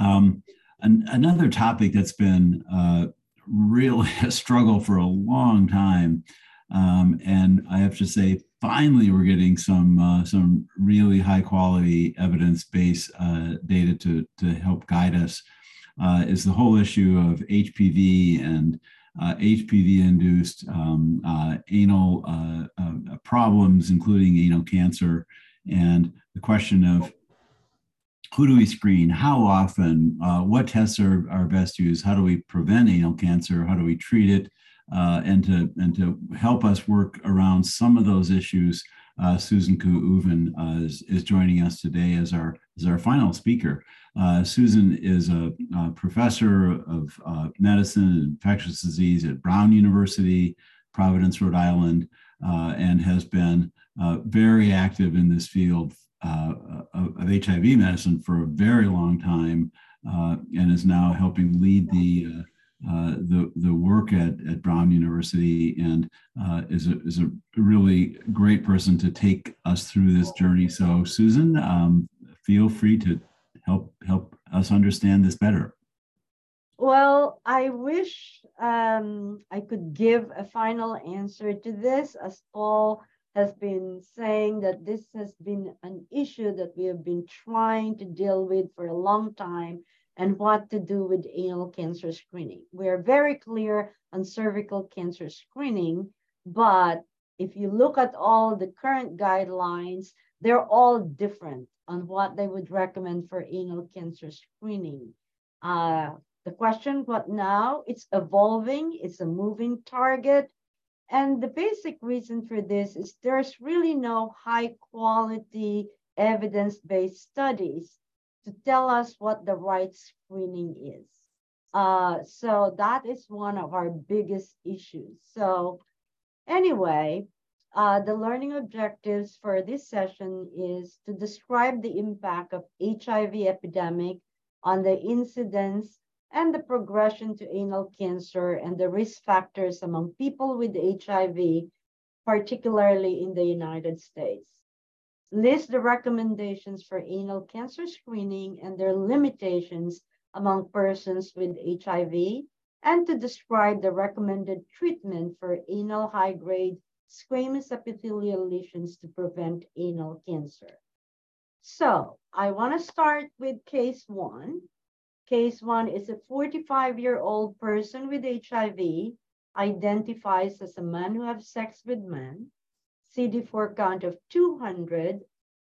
Another topic that's been really a struggle for a long time, and I have to say, finally, we're getting some really high quality evidence-based data to help guide us, is the whole issue of HPV and HPV-induced anal problems, including anal cancer, and the question of who do we screen, how often, what tests are best used, how do we prevent anal cancer, how do we treat it, and to help us work around some of those issues, Susan Cu-Uvin is joining us today as our final speaker. Susan is a professor of medicine and infectious disease at Brown University, Providence, Rhode Island, and has been very active in this field of HIV medicine for a very long time, and is now helping lead the work at Brown University, and is a really great person to take us through this journey. So Susan, feel free to help us understand this better. Well, I wish I could give a final answer to this, as Paul has been saying that this has been an issue that we have been trying to deal with for a long time, and what to do with anal cancer screening. We are very clear on cervical cancer screening, but if you look at all the current guidelines, they're all different on what they would recommend for anal cancer screening. The question, what now? It's evolving, it's a moving target. And the basic reason for this is there's really no high quality evidence-based studies to tell us what the right screening is. So that is one of our biggest issues. So anyway, the learning objectives for this session is to describe the impact of HIV epidemic on the incidence and the progression to anal cancer and the risk factors among people with HIV, particularly in the United States. List the recommendations for anal cancer screening and their limitations among persons with HIV, and to describe the recommended treatment for anal high-grade squamous epithelial lesions to prevent anal cancer. So I want to start with case one. Case one is a 45-year-old person with HIV, identifies as a man who has sex with men, CD4 count of 200,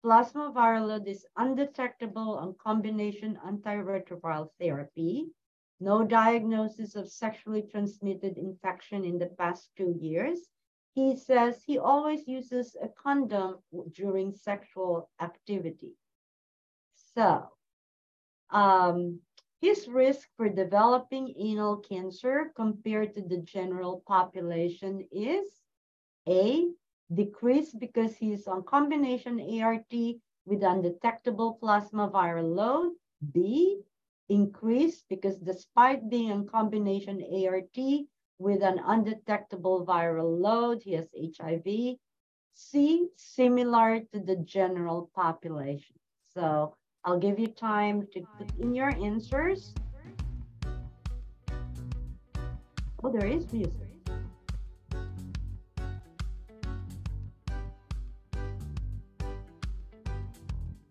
plasma virload is undetectable on combination antiretroviral therapy, no diagnosis of sexually transmitted infection in the past 2 years. He says he always uses a condom during sexual activity. So his risk for developing anal cancer compared to the general population is A, decreased because he is on combination ART with undetectable plasma viral load. B, increased because despite being on combination ART with an undetectable viral load, he has HIV. C, similar to the general population. So I'll give you time to put in your answers. Oh, there is music.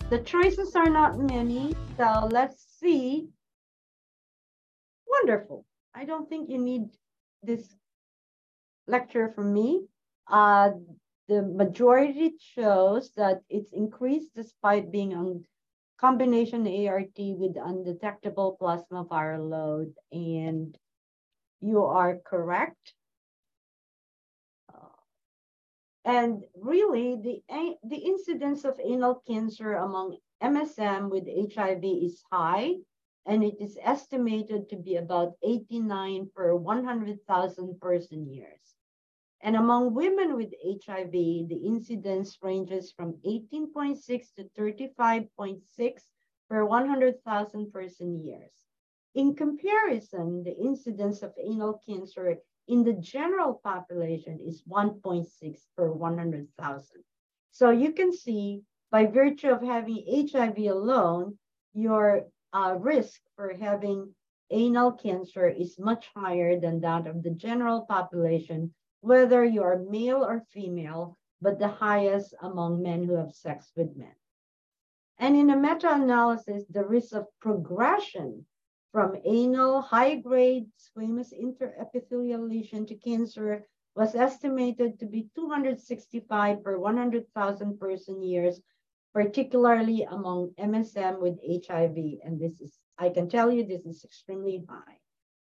The choices are not many, so let's see. Wonderful. I don't think you need this lecture from me. The majority shows that it's increased despite being on combination ART with undetectable plasma viral load, and you are correct. And really, the incidence of anal cancer among MSM with HIV is high, and it is estimated to be about 89 per 100,000 person years. And among women with HIV, the incidence ranges from 18.6 to 35.6 per 100,000 person years. In comparison, the incidence of anal cancer in the general population is 1.6 per 100,000. So you can see by virtue of having HIV alone, your risk for having anal cancer is much higher than that of the general population, whether you are male or female, but the highest among men who have sex with men. And in a meta-analysis, the risk of progression from anal high-grade squamous interepithelial lesion to cancer was estimated to be 265 per 100,000 person years, particularly among MSM with HIV. And this is, I can tell you, this is extremely high.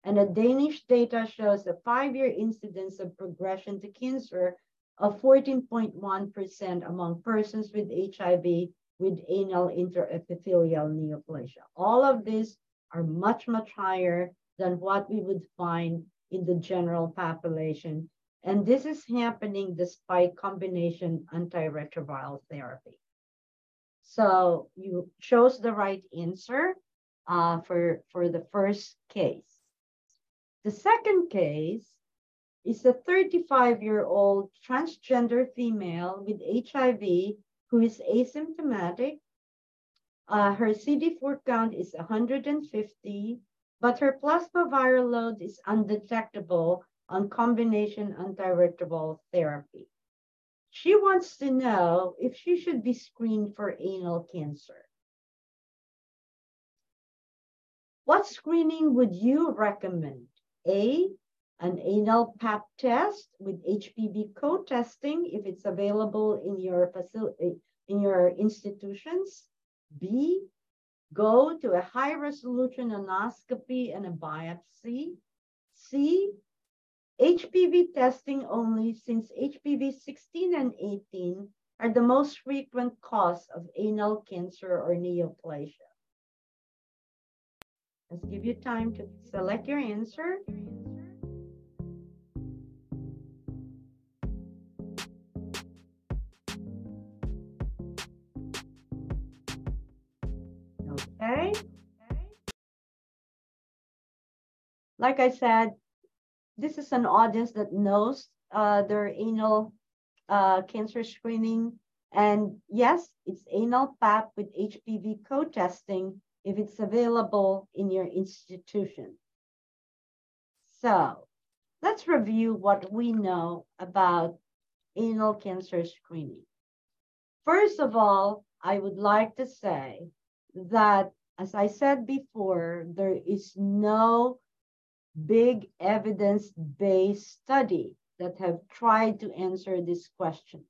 And the Danish data shows a 5-year incidence of progression to cancer of 14.1% among persons with HIV with anal interepithelial neoplasia. All of these are much, much higher than what we would find in the general population. And this is happening despite combination antiretroviral therapy. So you chose the right answer for the first case. The second case is a 35-year-old transgender female with HIV who is asymptomatic. Her CD4 count is 150, but her plasma viral load is undetectable on combination antiretroviral therapy. She wants to know if she should be screened for anal cancer. What screening would you recommend? A, an anal pap test with HPV co-testing if it's available in your facility, in your institutions. B, go to a high-resolution anoscopy and a biopsy. C, HPV testing only, since HPV 16 and 18 are the most frequent cause of anal cancer or neoplasia. Let's give you time to select your answer. Okay. Like I said, this is an audience that knows their anal cancer screening. And yes, it's anal pap with HPV co-testing if it's available in your institution. So let's review what we know about anal cancer screening. First of all, I would like to say that, as I said before, there is no big evidence-based study that have tried to answer this question.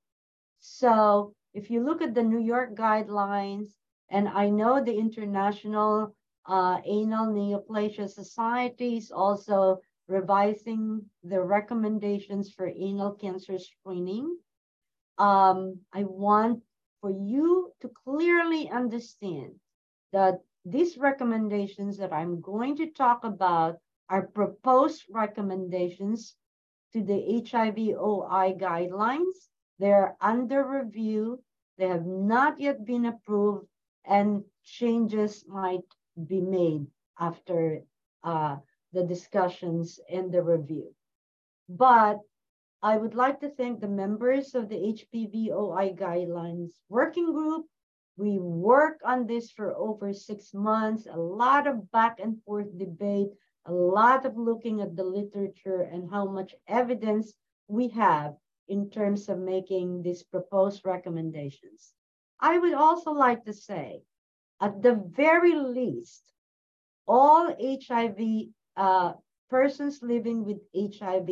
So if you look at the New York guidelines, and I know the International Anal Neoplasia Society is also revising the recommendations for anal cancer screening. I want for you to clearly understand that these recommendations that I'm going to talk about are proposed recommendations to the HIV-OI guidelines. They're under review. They have not yet been approved, and changes might be made after the discussions and the review. But I would like to thank the members of the HPV-OI guidelines working group. We worked on this for over 6 months, a lot of back and forth debate, a lot of looking at the literature and how much evidence we have in terms of making these proposed recommendations. I would also like to say, at the very least, all HIV persons living with HIV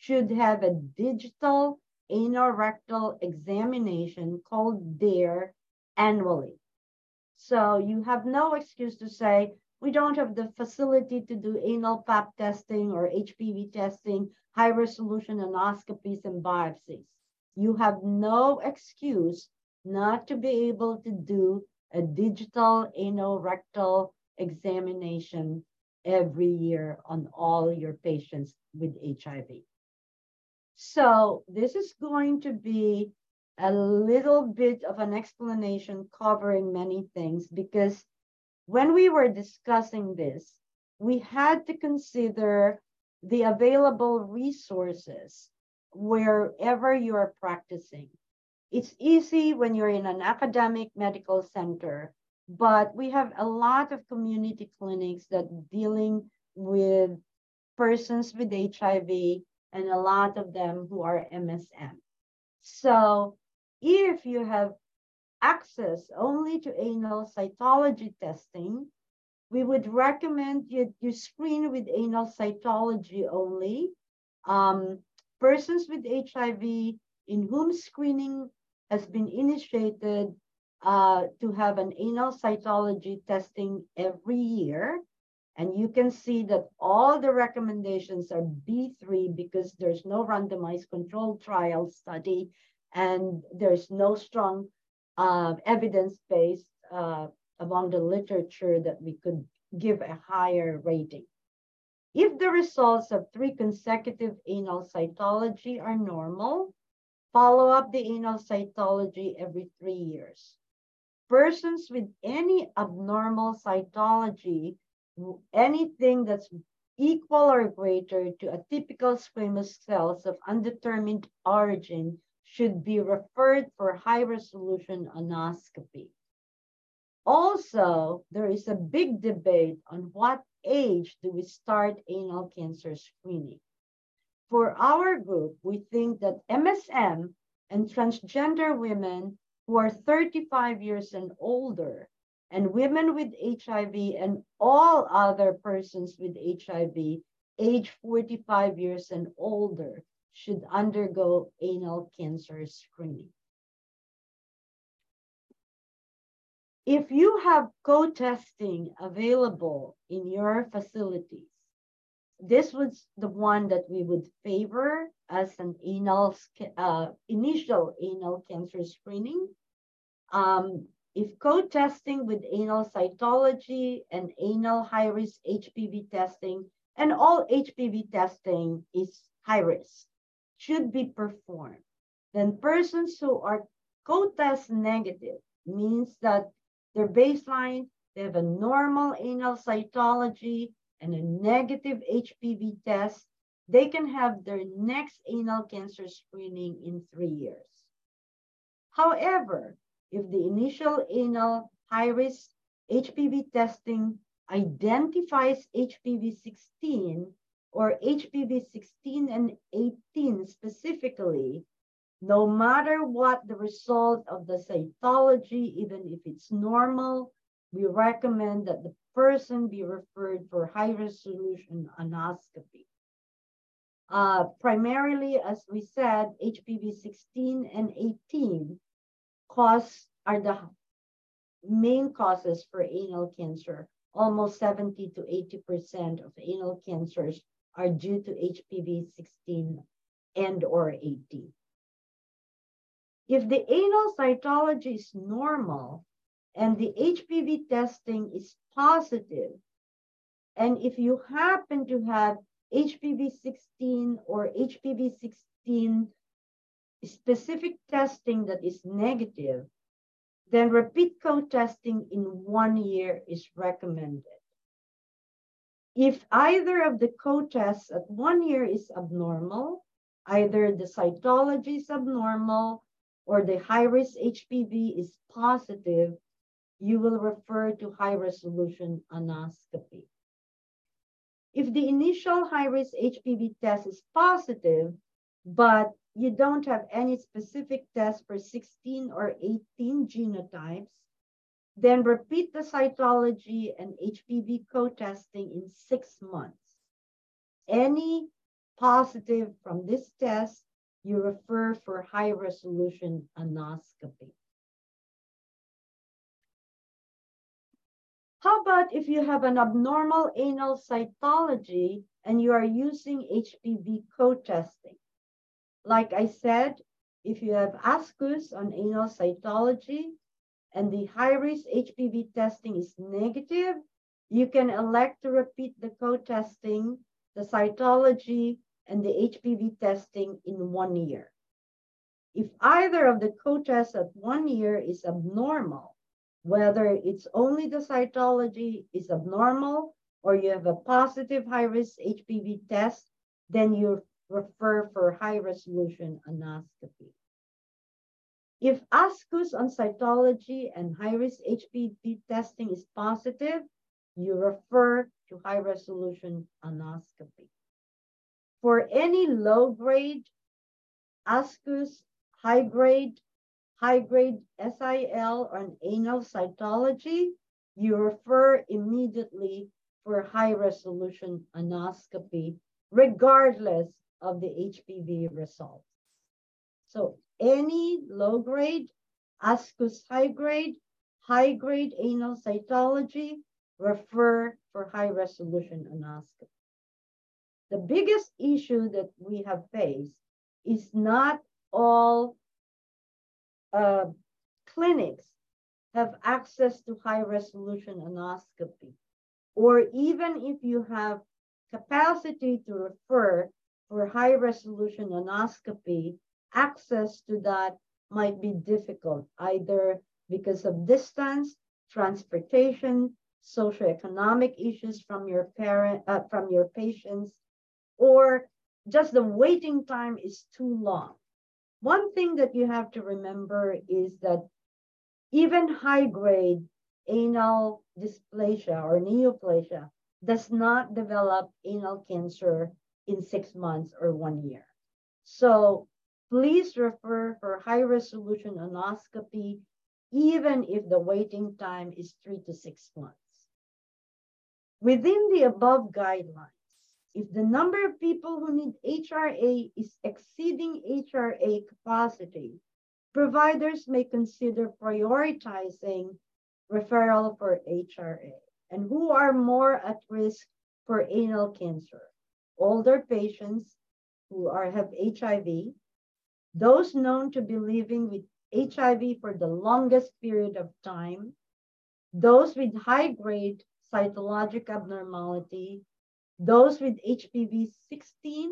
should have a digital anorectal examination called DARE annually. So you have no excuse to say, we don't have the facility to do anal pap testing or HPV testing, high-resolution anoscopies and biopsies. You have no excuse not to be able to do a digital anorectal examination every year on all your patients with HIV. So this is going to be a little bit of an explanation covering many things, because when we were discussing this, we had to consider the available resources wherever you are practicing. It's easy when you're in an academic medical center But we have a lot of community clinics that are dealing with persons with HIV and a lot of them who are MSM. So if you have access only to anal cytology testing, we would recommend you screen with anal cytology only. Persons with HIV in whom screening has been initiated to have an anal cytology testing every year. And you can see that all the recommendations are B3 because there's no randomized controlled trial study and there's no strong evidence-based among the literature that we could give a higher rating. If the results of 3 consecutive anal cytology are normal, follow up the anal cytology every 3 years. Persons with any abnormal cytology, anything that's equal or greater to atypical squamous cells of undetermined origin, should be referred for high-resolution anoscopy. Also, there is a big debate on what age do we start anal cancer screening. For our group, we think that MSM and transgender women who are 35 years and older, and women with HIV and all other persons with HIV age 45 years and older should undergo anal cancer screening. If you have co-testing available in your facilities, this was the one that we would favor as an initial anal cancer screening. If co-testing with anal cytology and anal high-risk HPV testing, and all HPV testing is high-risk, should be performed, then persons who are co-test negative means that their baseline, they have a normal anal cytology and a negative HPV test, they can have their next anal cancer screening in 3 years. However, if the initial anal high-risk HPV testing identifies HPV-16 or HPV-16 and 18 specifically, no matter what the result of the cytology, even if it's normal, we recommend that the person be referred for high-resolution anoscopy. Primarily, as we said, HPV-16 and 18 causes are the main causes for anal cancer. Almost 70 to 80% of anal cancers are due to HPV-16 and or 18. If the anal cytology is normal and the HPV testing is positive, and if you happen to have HPV-16 or HPV-16 specific testing that is negative, then repeat co-testing in 1 year is recommended. If either of the co-tests at 1 year is abnormal, either the cytology is abnormal or the high-risk HPV is positive, you will refer to high-resolution anoscopy. If the initial high-risk HPV test is positive, but you don't have any specific test for 16 or 18 genotypes, then repeat the cytology and HPV co-testing in 6 months. Any positive from this test, you refer for high-resolution anoscopy. How about if you have an abnormal anal cytology and you are using HPV co-testing? Like I said, if you have ASCUS on anal cytology and the high-risk HPV testing is negative, you can elect to repeat the co-testing, the cytology, and the HPV testing in 1 year. If either of the co-tests at 1 year is abnormal, whether it's only the cytology is abnormal or you have a positive high-risk HPV test, then you refer for high-resolution anoscopy. If ASCUS on cytology and high-risk HPV testing is positive, you refer to high-resolution anoscopy. For any low-grade ASCUS, high-grade SIL or an anal cytology, you refer immediately for high-resolution anoscopy, regardless of the HPV results. So any low-grade, ASCUS high-grade anal cytology, refer for high-resolution anoscopy. The biggest issue that we have faced is not all clinics have access to high-resolution anoscopy, or even if you have capacity to refer for high-resolution anoscopy, access to that might be difficult, either because of distance, transportation, socioeconomic issues from your patients, or just the waiting time is too long. One thing that you have to remember is that even high-grade anal dysplasia or neoplasia does not develop anal cancer in 6 months or 1 year. So please refer for high-resolution anoscopy, even if the waiting time is 3 to 6 months. Within the above guidelines, if the number of people who need HRA is exceeding HRA capacity, providers may consider prioritizing referral for HRA. And who are more at risk for anal cancer? Older patients who have HIV, those known to be living with HIV for the longest period of time, those with high-grade cytologic abnormality, those with HPV 16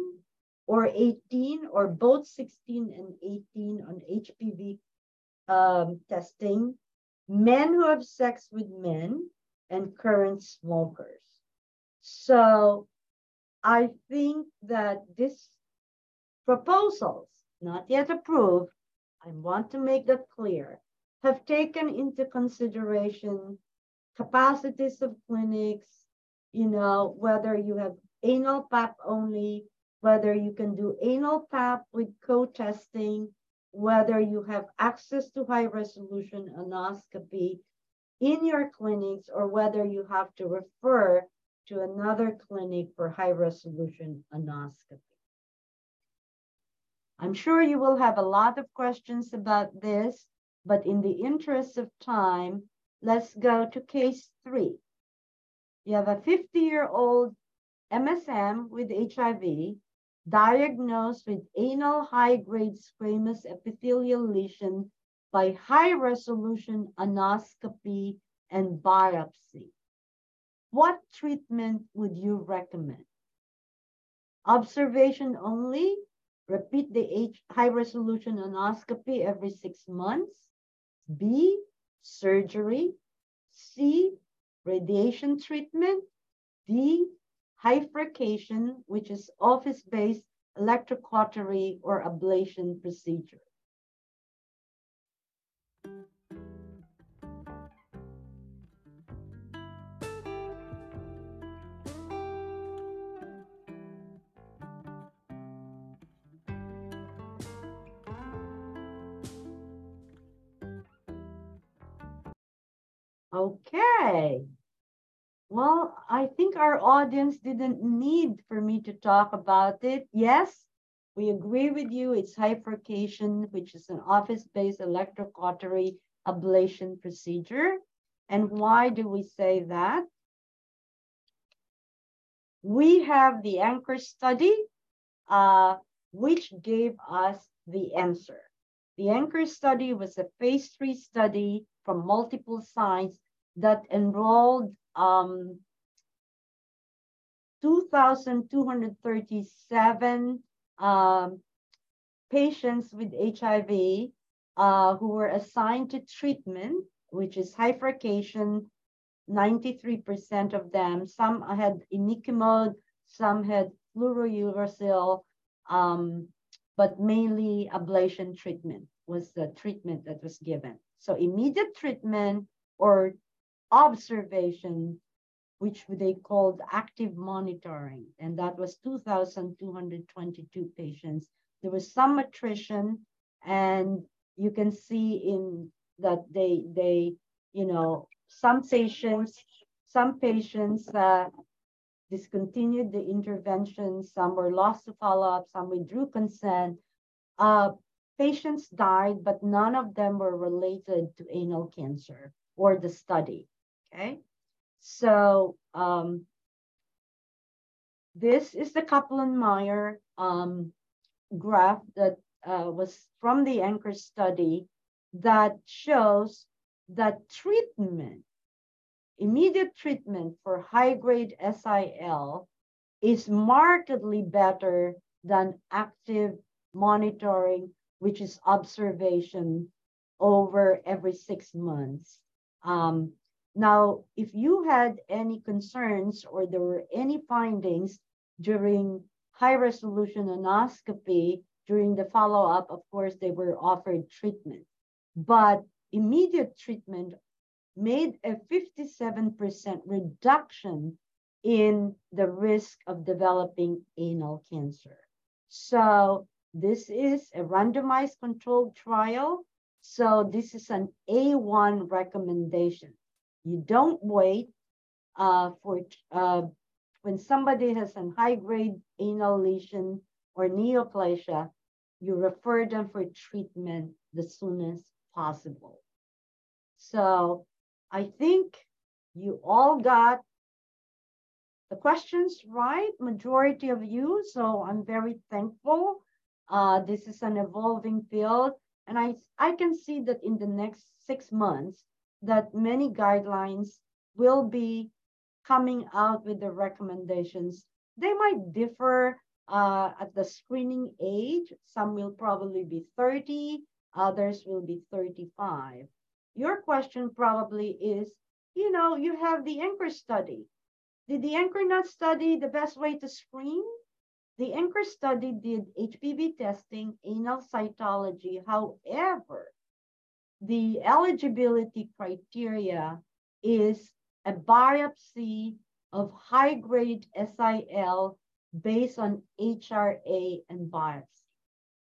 or 18 or both 16 and 18 on HPV testing, men who have sex with men, and current smokers. So I think that these proposals, not yet approved, I want to make that clear, have taken into consideration capacities of clinics, whether you have anal PAP only, whether you can do anal PAP with co-testing, whether you have access to high-resolution anoscopy in your clinics, or whether you have to refer to another clinic for high-resolution anoscopy. I'm sure you will have a lot of questions about this, but in the interest of time, let's go to case 3. You have a 50-year-old MSM with HIV diagnosed with anal high-grade squamous epithelial lesion by high-resolution anoscopy and biopsy. What treatment would you recommend? Observation only, repeat the high-resolution anoscopy every 6 months. B, surgery. C, radiation treatment. D, hyphercation, which is office-based electrocautery or ablation procedure. Okay, well, I think our audience didn't need for me to talk about it. Yes, we agree with you. It's hyphercation, which is an office-based electrocautery ablation procedure. And why do we say that? We have the ANCHOR study, which gave us the answer. The ANCHOR study was a phase 3 study from multiple sites that enrolled 2,237 patients with HIV who were assigned to treatment, which is hyphercation, 93% of them. Some had imiquimod, some had fluorouracil, but mainly ablation treatment. was the treatment that was given. So immediate treatment or observation, which they called active monitoring, and that was 2,222 patients. There was some attrition, and you can see in that they you know, some patients discontinued the intervention, some were lost to follow-up, some withdrew consent. Patients died, but none of them were related to anal cancer or the study, okay? So this is the Kaplan-Meier graph that was from the ANCHOR study that shows that treatment, immediate treatment for high-grade SIL is markedly better than active monitoring, which is observation over every 6 months. Now, if you had any concerns or there were any findings during high-resolution anoscopy, during the follow-up, of course, they were offered treatment. But immediate treatment made a 57% reduction in the risk of developing anal cancer. So this is a randomized controlled trial. So this is an A1 recommendation. You don't wait when somebody has a high-grade anal lesion or neoplasia, you refer them for treatment the soonest possible. So I think you all got the questions right, majority of you. So I'm very thankful. This is an evolving field. And I can see that in the next 6 months, that many guidelines will be coming out with the recommendations. They might differ at the screening age. Some will probably be 30, others will be 35. Your question probably is, you know, you have the ANCHOR study. Did the ANCHOR not study the best way to screen? The ANCHOR study did HPV testing, anal cytology. However, the eligibility criteria is a biopsy of high-grade SIL based on HRA and biopsy.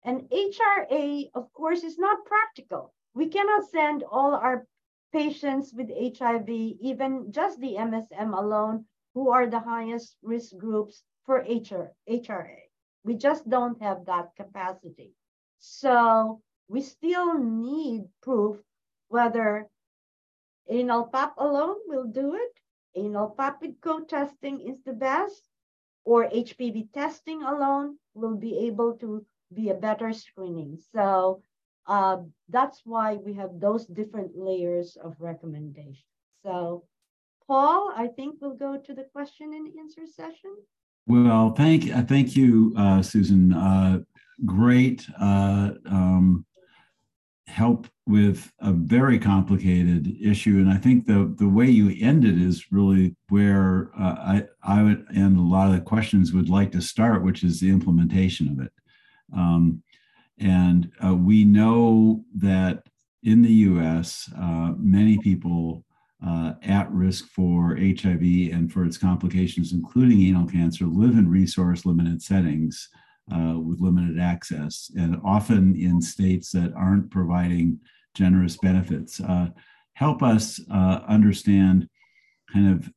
And HRA, of course, is not practical. We cannot send all our patients with HIV, even just the MSM alone, who are the highest risk groups for HRA. We just don't have that capacity. So we still need proof whether anal pap alone will do it, anal pap with co-testing is the best, or HPV testing alone will be able to be a better screening. So that's why we have those different layers of recommendation. So Paul, I think we'll go to the question and answer session. Well, thank you, Susan. Great help with a very complicated issue. And I think the way you ended is really where I would end a lot of the questions would like to start, which is the implementation of it. And we know that in the U.S., many people at risk for HIV and for its complications, including anal cancer, live in resource-limited settings with limited access, and often in states that aren't providing generous benefits. Help us understand kind of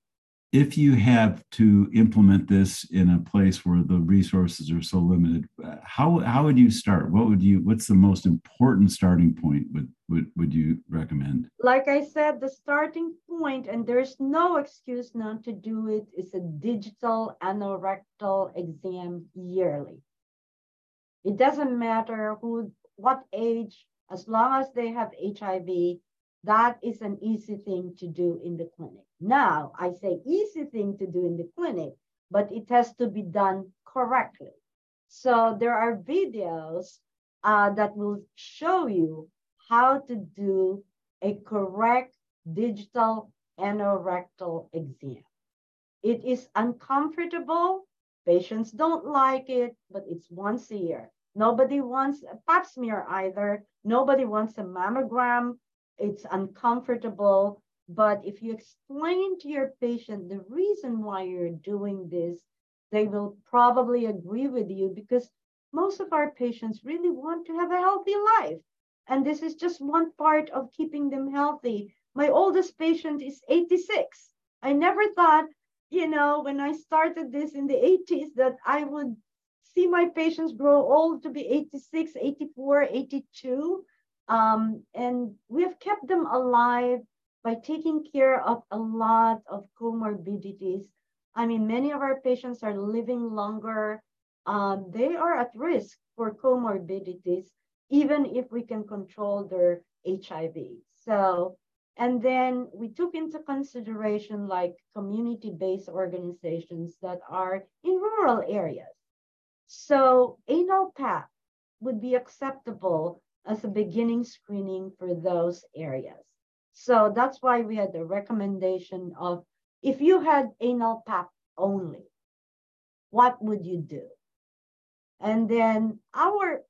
if you have to implement this in a place where the resources are so limited, how would you start? What's the most important starting point would you recommend? Like I said, the starting point, and there's no excuse not to do it, is a digital anorectal exam yearly. It doesn't matter what age, as long as they have HIV. That is an easy thing to do in the clinic. Now, I say easy thing to do in the clinic, but it has to be done correctly. So there are videos that will show you how to do a correct digital anorectal exam. It is uncomfortable. Patients don't like it, but it's once a year. Nobody wants a pap smear either. Nobody wants a mammogram. It's uncomfortable. But if you explain to your patient the reason why you're doing this, they will probably agree with you, because most of our patients really want to have a healthy life. And this is just one part of keeping them healthy. My oldest patient is 86. I never thought, you know, when I started this in the 80s, that I would see my patients grow old to be 86, 84, 82. And we have kept them alive by taking care of a lot of comorbidities. I mean, many of our patients are living longer. They are at risk for comorbidities, even if we can control their HIV. So, and then we took into consideration like community-based organizations that are in rural areas. So anal PAP would be acceptable as a beginning screening for those areas. So that's why we had the recommendation of, if you had anal PAP only, what would you do? And then our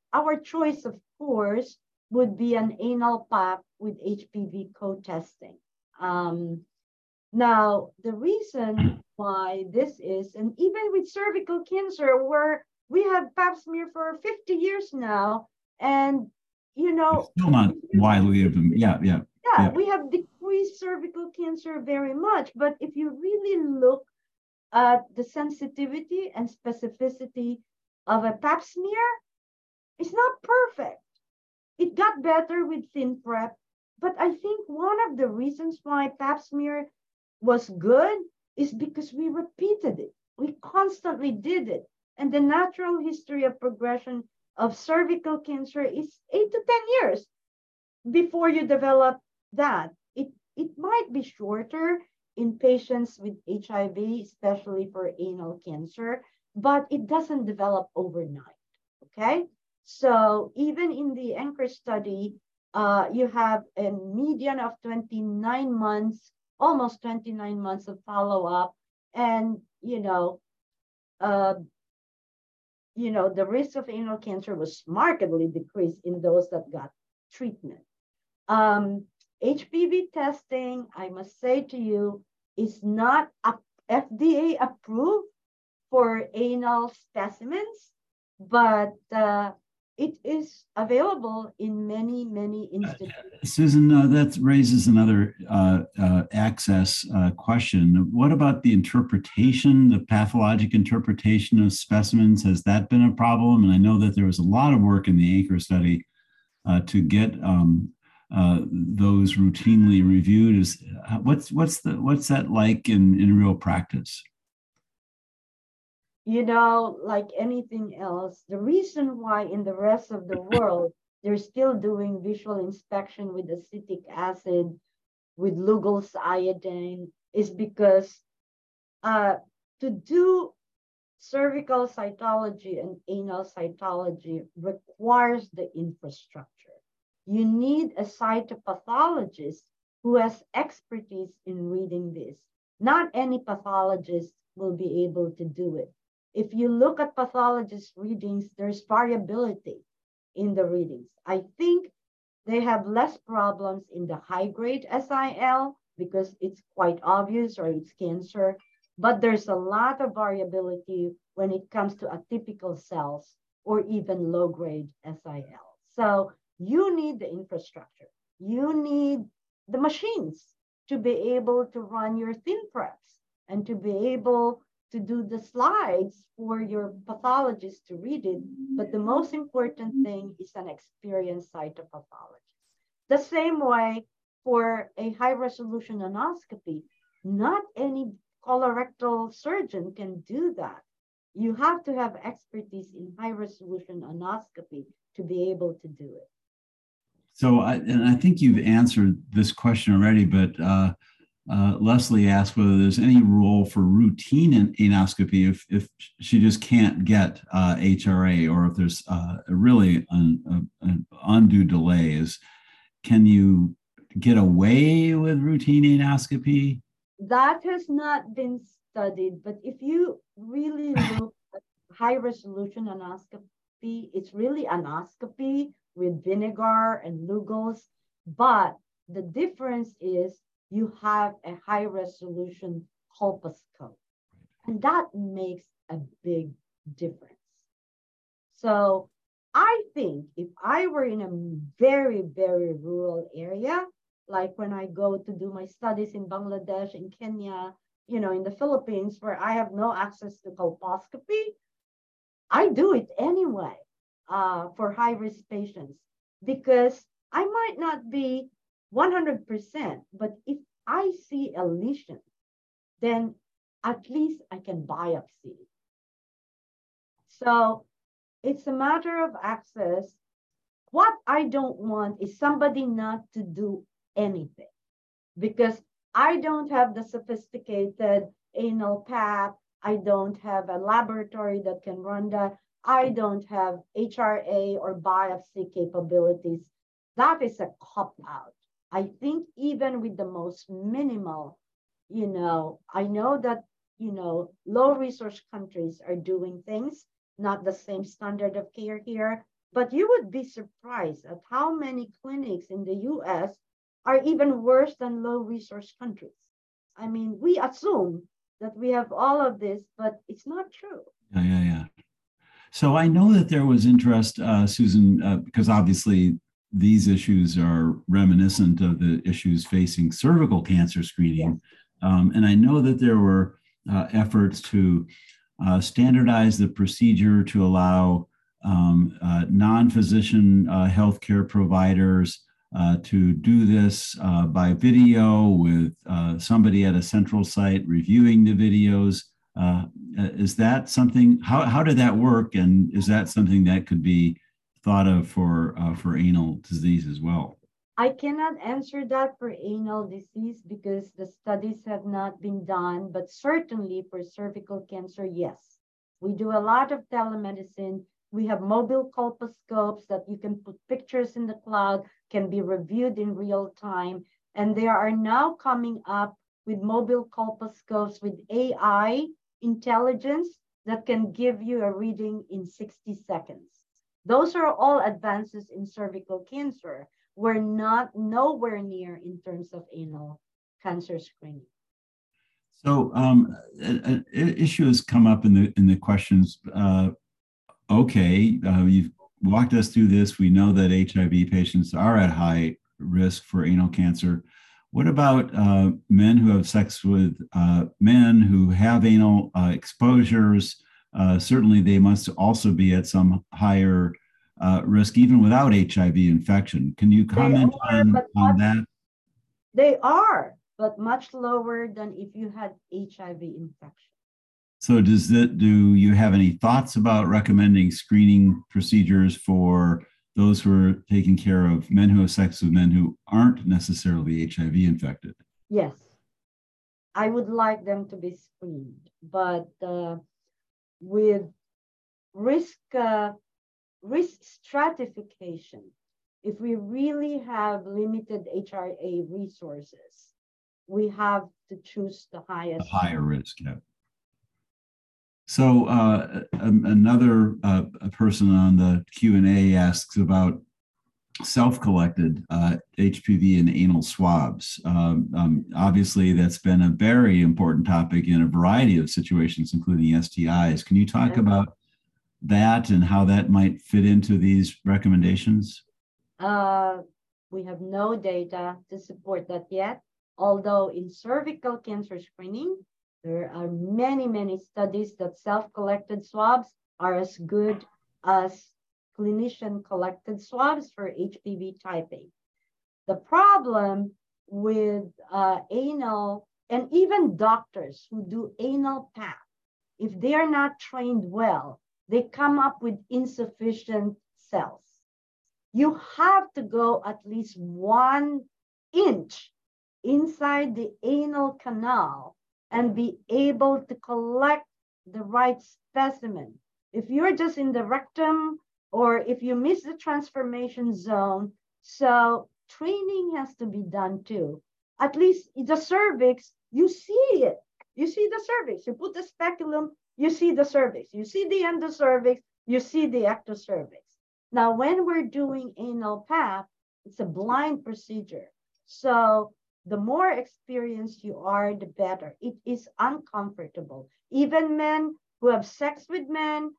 choice, of course, would be an anal PAP with HPV co-testing. Now, the reason why this is, and even with cervical cancer, where we have pap smear for 50 years now, and, you know, it's still not widely available. Yeah, we have decreased cervical cancer very much, but if you really look at the sensitivity and specificity of a pap smear, it's not perfect. It got better with thin prep, but I think one of the reasons why pap smear was good is because we repeated it. We constantly did it. And the natural history of progression of cervical cancer is 8 to 10 years before you develop that. It might be shorter in patients with HIV, especially for anal cancer, but it doesn't develop overnight, okay? So even in the ANCHOR study, you have a median of 29 months, almost 29 months of follow-up. And, you know, the risk of anal cancer was markedly decreased in those that got treatment. HPV testing, I must say to you, is not FDA approved for anal specimens, but it is available in many, many institutions. Susan, that raises another access question. What about the interpretation, the pathologic interpretation of specimens? Has that been a problem? And I know that there was a lot of work in the ANCHOR study to get those routinely reviewed. What's that like in real practice? You know, like anything else, the reason why in the rest of the world, they're still doing visual inspection with acetic acid, with Lugol's iodine, is because to do cervical cytology and anal cytology requires the infrastructure. You need a cytopathologist who has expertise in reading this. Not any pathologist will be able to do it. If you look at pathologist readings, there's variability in the readings. I think they have less problems in the high-grade SIL because it's quite obvious, or it's cancer, but there's a lot of variability when it comes to atypical cells or even low-grade SIL. So you need the infrastructure. You need the machines to be able to run your thin preps and to be able to do the slides for your pathologist to read it. But the most important thing is an experienced cytopathologist. The same way for a high-resolution anoscopy, not any colorectal surgeon can do that. You have to have expertise in high-resolution anoscopy to be able to do it. So, and I think you've answered this question already, but Leslie asked whether there's any role for routine anoscopy if she just can't get HRA, or if there's really an undue delay. Can you get away with routine anoscopy? That has not been studied, but if you really look at high resolution anoscopy, endoscopy. It's really anoscopy with vinegar and Lugol's, but the difference is you have a high resolution colposcope, and that makes a big difference. So I think if I were in a very, very rural area, like when I go to do my studies in Bangladesh, in Kenya, you know, in the Philippines, where I have no access to colposcopy, I do it anyway for high-risk patients, because I might not be 100%, but if I see a lesion, then at least I can biopsy. So it's a matter of access. What I don't want is somebody not to do anything, because I don't have the sophisticated anal path. I don't have a laboratory that can run that. I don't have HRA or biopsy capabilities. That is a cop-out. I think even with the most minimal, you know, I know that, you know, low resource countries are doing things, not the same standard of care here, but you would be surprised at how many clinics in the US are even worse than low resource countries. I mean, we assume that we have all of this, but it's not true. Yeah. So I know that there was interest, Susan, because obviously these issues are reminiscent of the issues facing cervical cancer screening. Yeah. And I know that there were efforts to standardize the procedure to allow non-physician healthcare providers to do this by video with somebody at a central site reviewing the videos. Is that something, how did that work? And is that something that could be thought of for anal disease as well? I cannot answer that for anal disease because the studies have not been done, but certainly for cervical cancer, yes. We do a lot of telemedicine. We have mobile colposcopes that you can put pictures in the cloud, can be reviewed in real time. And they are now coming up with mobile colposcopes with AI intelligence that can give you a reading in 60 seconds. Those are all advances in cervical cancer. We're nowhere near in terms of anal cancer screening. So an issue has come up in the questions. You've walked us through this. We know that HIV patients are at high risk for anal cancer. What about men who have sex with men who have anal exposures? Certainly, they must also be at some higher risk, even without HIV infection. Can you comment on that? They are, but much lower than if you had HIV infection. So do you have any thoughts about recommending screening procedures for those who are taking care of men who have sex with men who aren't necessarily HIV infected? Yes. I would like them to be screened, but with risk stratification, if we really have limited HRA resources, we have to choose the highest. The higher risk, yeah. So another person on the Q&A asks about self-collected HPV and anal swabs. Obviously, that's been a very important topic in a variety of situations, including STIs. Can you talk about that and how that might fit into these recommendations? We have no data to support that yet, although in cervical cancer screening, there are many, many studies that self-collected swabs are as good as clinician-collected swabs for HPV typing. The problem with anal, and even doctors who do anal path, if they are not trained well, they come up with insufficient cells. You have to go at least 1 inch inside the anal canal and be able to collect the right specimen. If you're just in the rectum or if you miss the transformation zone, so training has to be done too. At least in the cervix, you see it. you see the cervix. You put the speculum, you see the cervix. You see the endocervix, you see the ectocervix. Now, when we're doing anal path, it's a blind procedure. So the more experienced you are, the better. It is uncomfortable. Even men who have sex with men,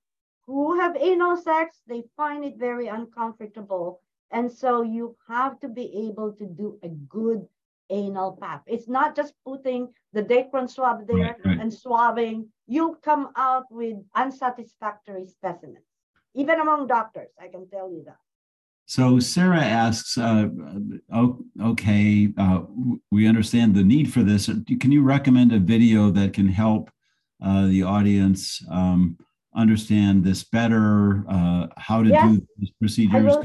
who have anal sex, they find it very uncomfortable. And so you have to be able to do a good anal pap. It's not just putting the Dacron swab there and swabbing. You'll come out with unsatisfactory specimens, even among doctors. I can tell you that. So Sarah asks, okay, we understand the need for this. Can you recommend a video that can help the audience understand this better, how to do these procedures? I will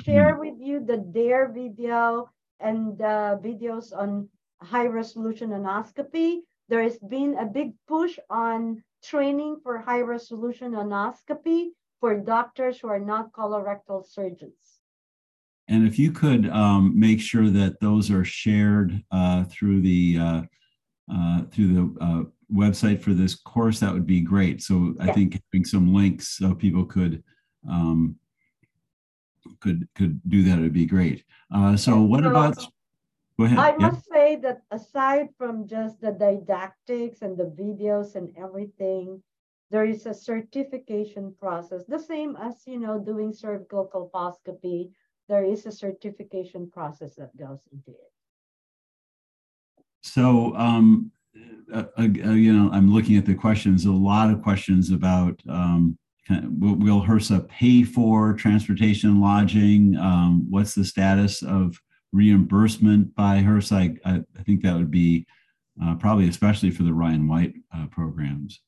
share with you the DARE video and videos on high-resolution anoscopy. There has been a big push on training for high-resolution anoscopy for doctors who are not colorectal surgeons. And if you could make sure that those are shared through the website for this course, that would be great. So I think having some links so people could do that would be great. So what about? Go ahead. I must say that aside from just the didactics and the videos and everything, there is a certification process, the same as, you know, doing cervical colposcopy. There is a certification process that goes into it. So, you know, I'm looking at the questions, a lot of questions about will HRSA pay for transportation, lodging? What's the status of reimbursement by HRSA? I think that would be probably especially for the Ryan White programs.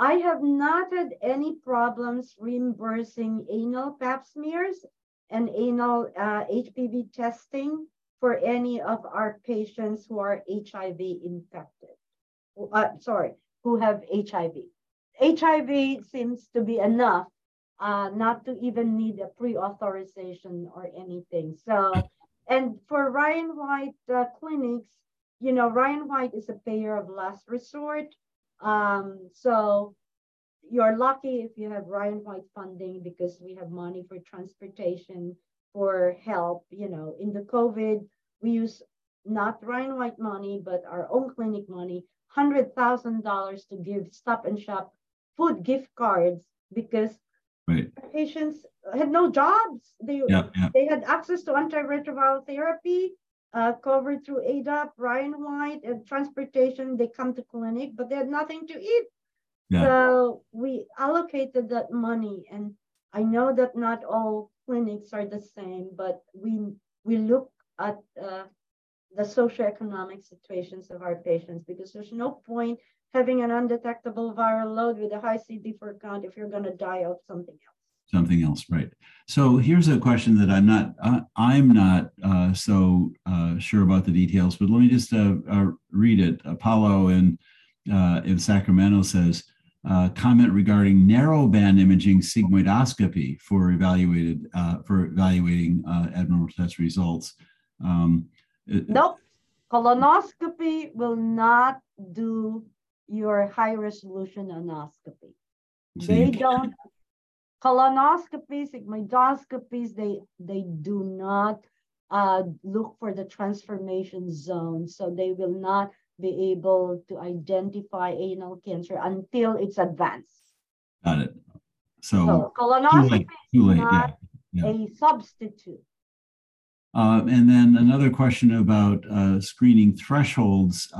I have not had any problems reimbursing anal pap smears and anal HPV testing for any of our patients who are HIV infected. Sorry, who have HIV. HIV seems to be enough not to even need a pre-authorization or anything. So, and for Ryan White clinics, you know, Ryan White is a payer of last resort. So you're lucky if you have Ryan White funding because we have money for transportation, for help, you know, in the COVID, we use not Ryan White money, but our own clinic money, $100,000 to give Stop and Shop food gift cards because patients had no jobs. They had access to antiretroviral therapy covered through ADAP, Ryan White, and transportation. They come to clinic, but they had nothing to eat. So we allocated that money. And I know that not all clinics are the same, but we look at the socioeconomic situations of our patients because there's no point having an undetectable viral load with a high CD4 count if you're going to die of something else. Something else, right? So here's a question that I'm not so sure about the details, but let me just read it. Apollo in Sacramento says, comment regarding narrowband imaging sigmoidoscopy for evaluating abnormal test results. Nope, colonoscopy will not do your high-resolution anoscopy. They don't. Colonoscopies, sigmoidoscopies, they do not look for the transformation zone, so they will not be able to identify anal cancer until it's advanced. Got it. So colonoscopy is not a substitute. And then another question about screening thresholds.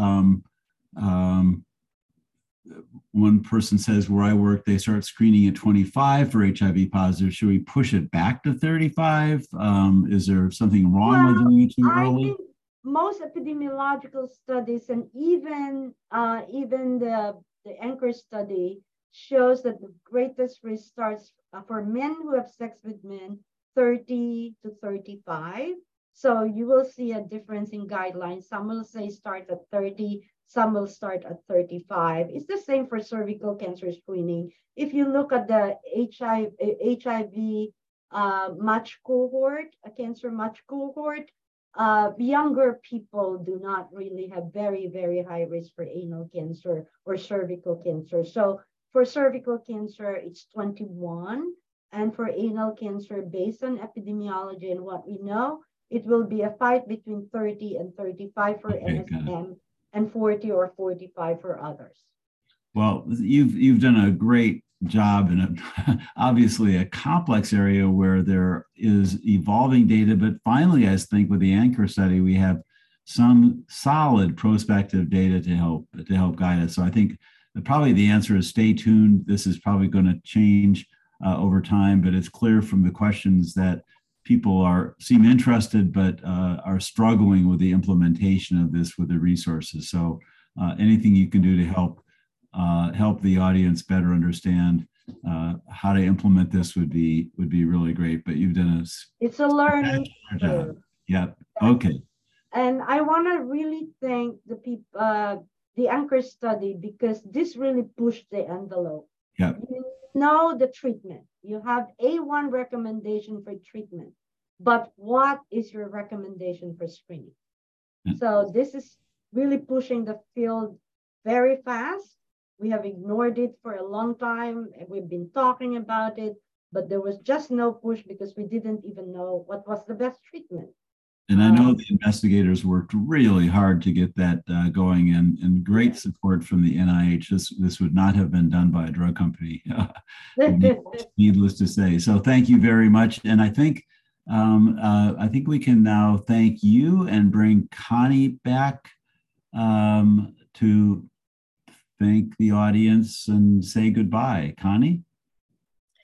One person says, where I work, they start screening at 25 for HIV positive. Should we push it back to 35? Is there something wrong with doing it too early? I think most epidemiological studies and even the ANCHOR study shows that the greatest risk starts for men who have sex with men, 30 to 35. So you will see a difference in guidelines. Some will say start at 30. Some will start at 35. It's the same for cervical cancer screening. If you look at the HIV match cohort, a cancer match cohort, Younger people do not really have very, very high risk for anal cancer or cervical cancer. So for cervical cancer, it's 21. And for anal cancer, based on epidemiology and what we know, it will be a fight between 30 and 35 for MSM and 40 or 45 for others. Well, you've done a great job in a, obviously a complex area where there is evolving data, but finally, I think with the ANCHOR study, we have some solid prospective data to help guide us. So I think probably the answer is stay tuned. This is probably going to change over time, but it's clear from the questions that people seem interested, but are struggling with the implementation of this with the resources. So anything you can do to help the audience better understand how to implement this would be really great. But you've done it's a learning job. Yep. Okay. And I want to really thank the people, the ANCHOR study, because this really pushed the envelope. Yep. Know the treatment. You have A1 recommendation for treatment, but what is your recommendation for screening? Mm-hmm. So this is really pushing the field very fast. We have ignored it for a long time, and we've been talking about it, but there was just no push because we didn't even know what was the best treatment. And I know the investigators worked really hard to get that going, and great support from the NIH. This would not have been done by a drug company, needless to say. So thank you very much. And I think we can now thank you and bring Connie back to thank the audience and say goodbye. Connie?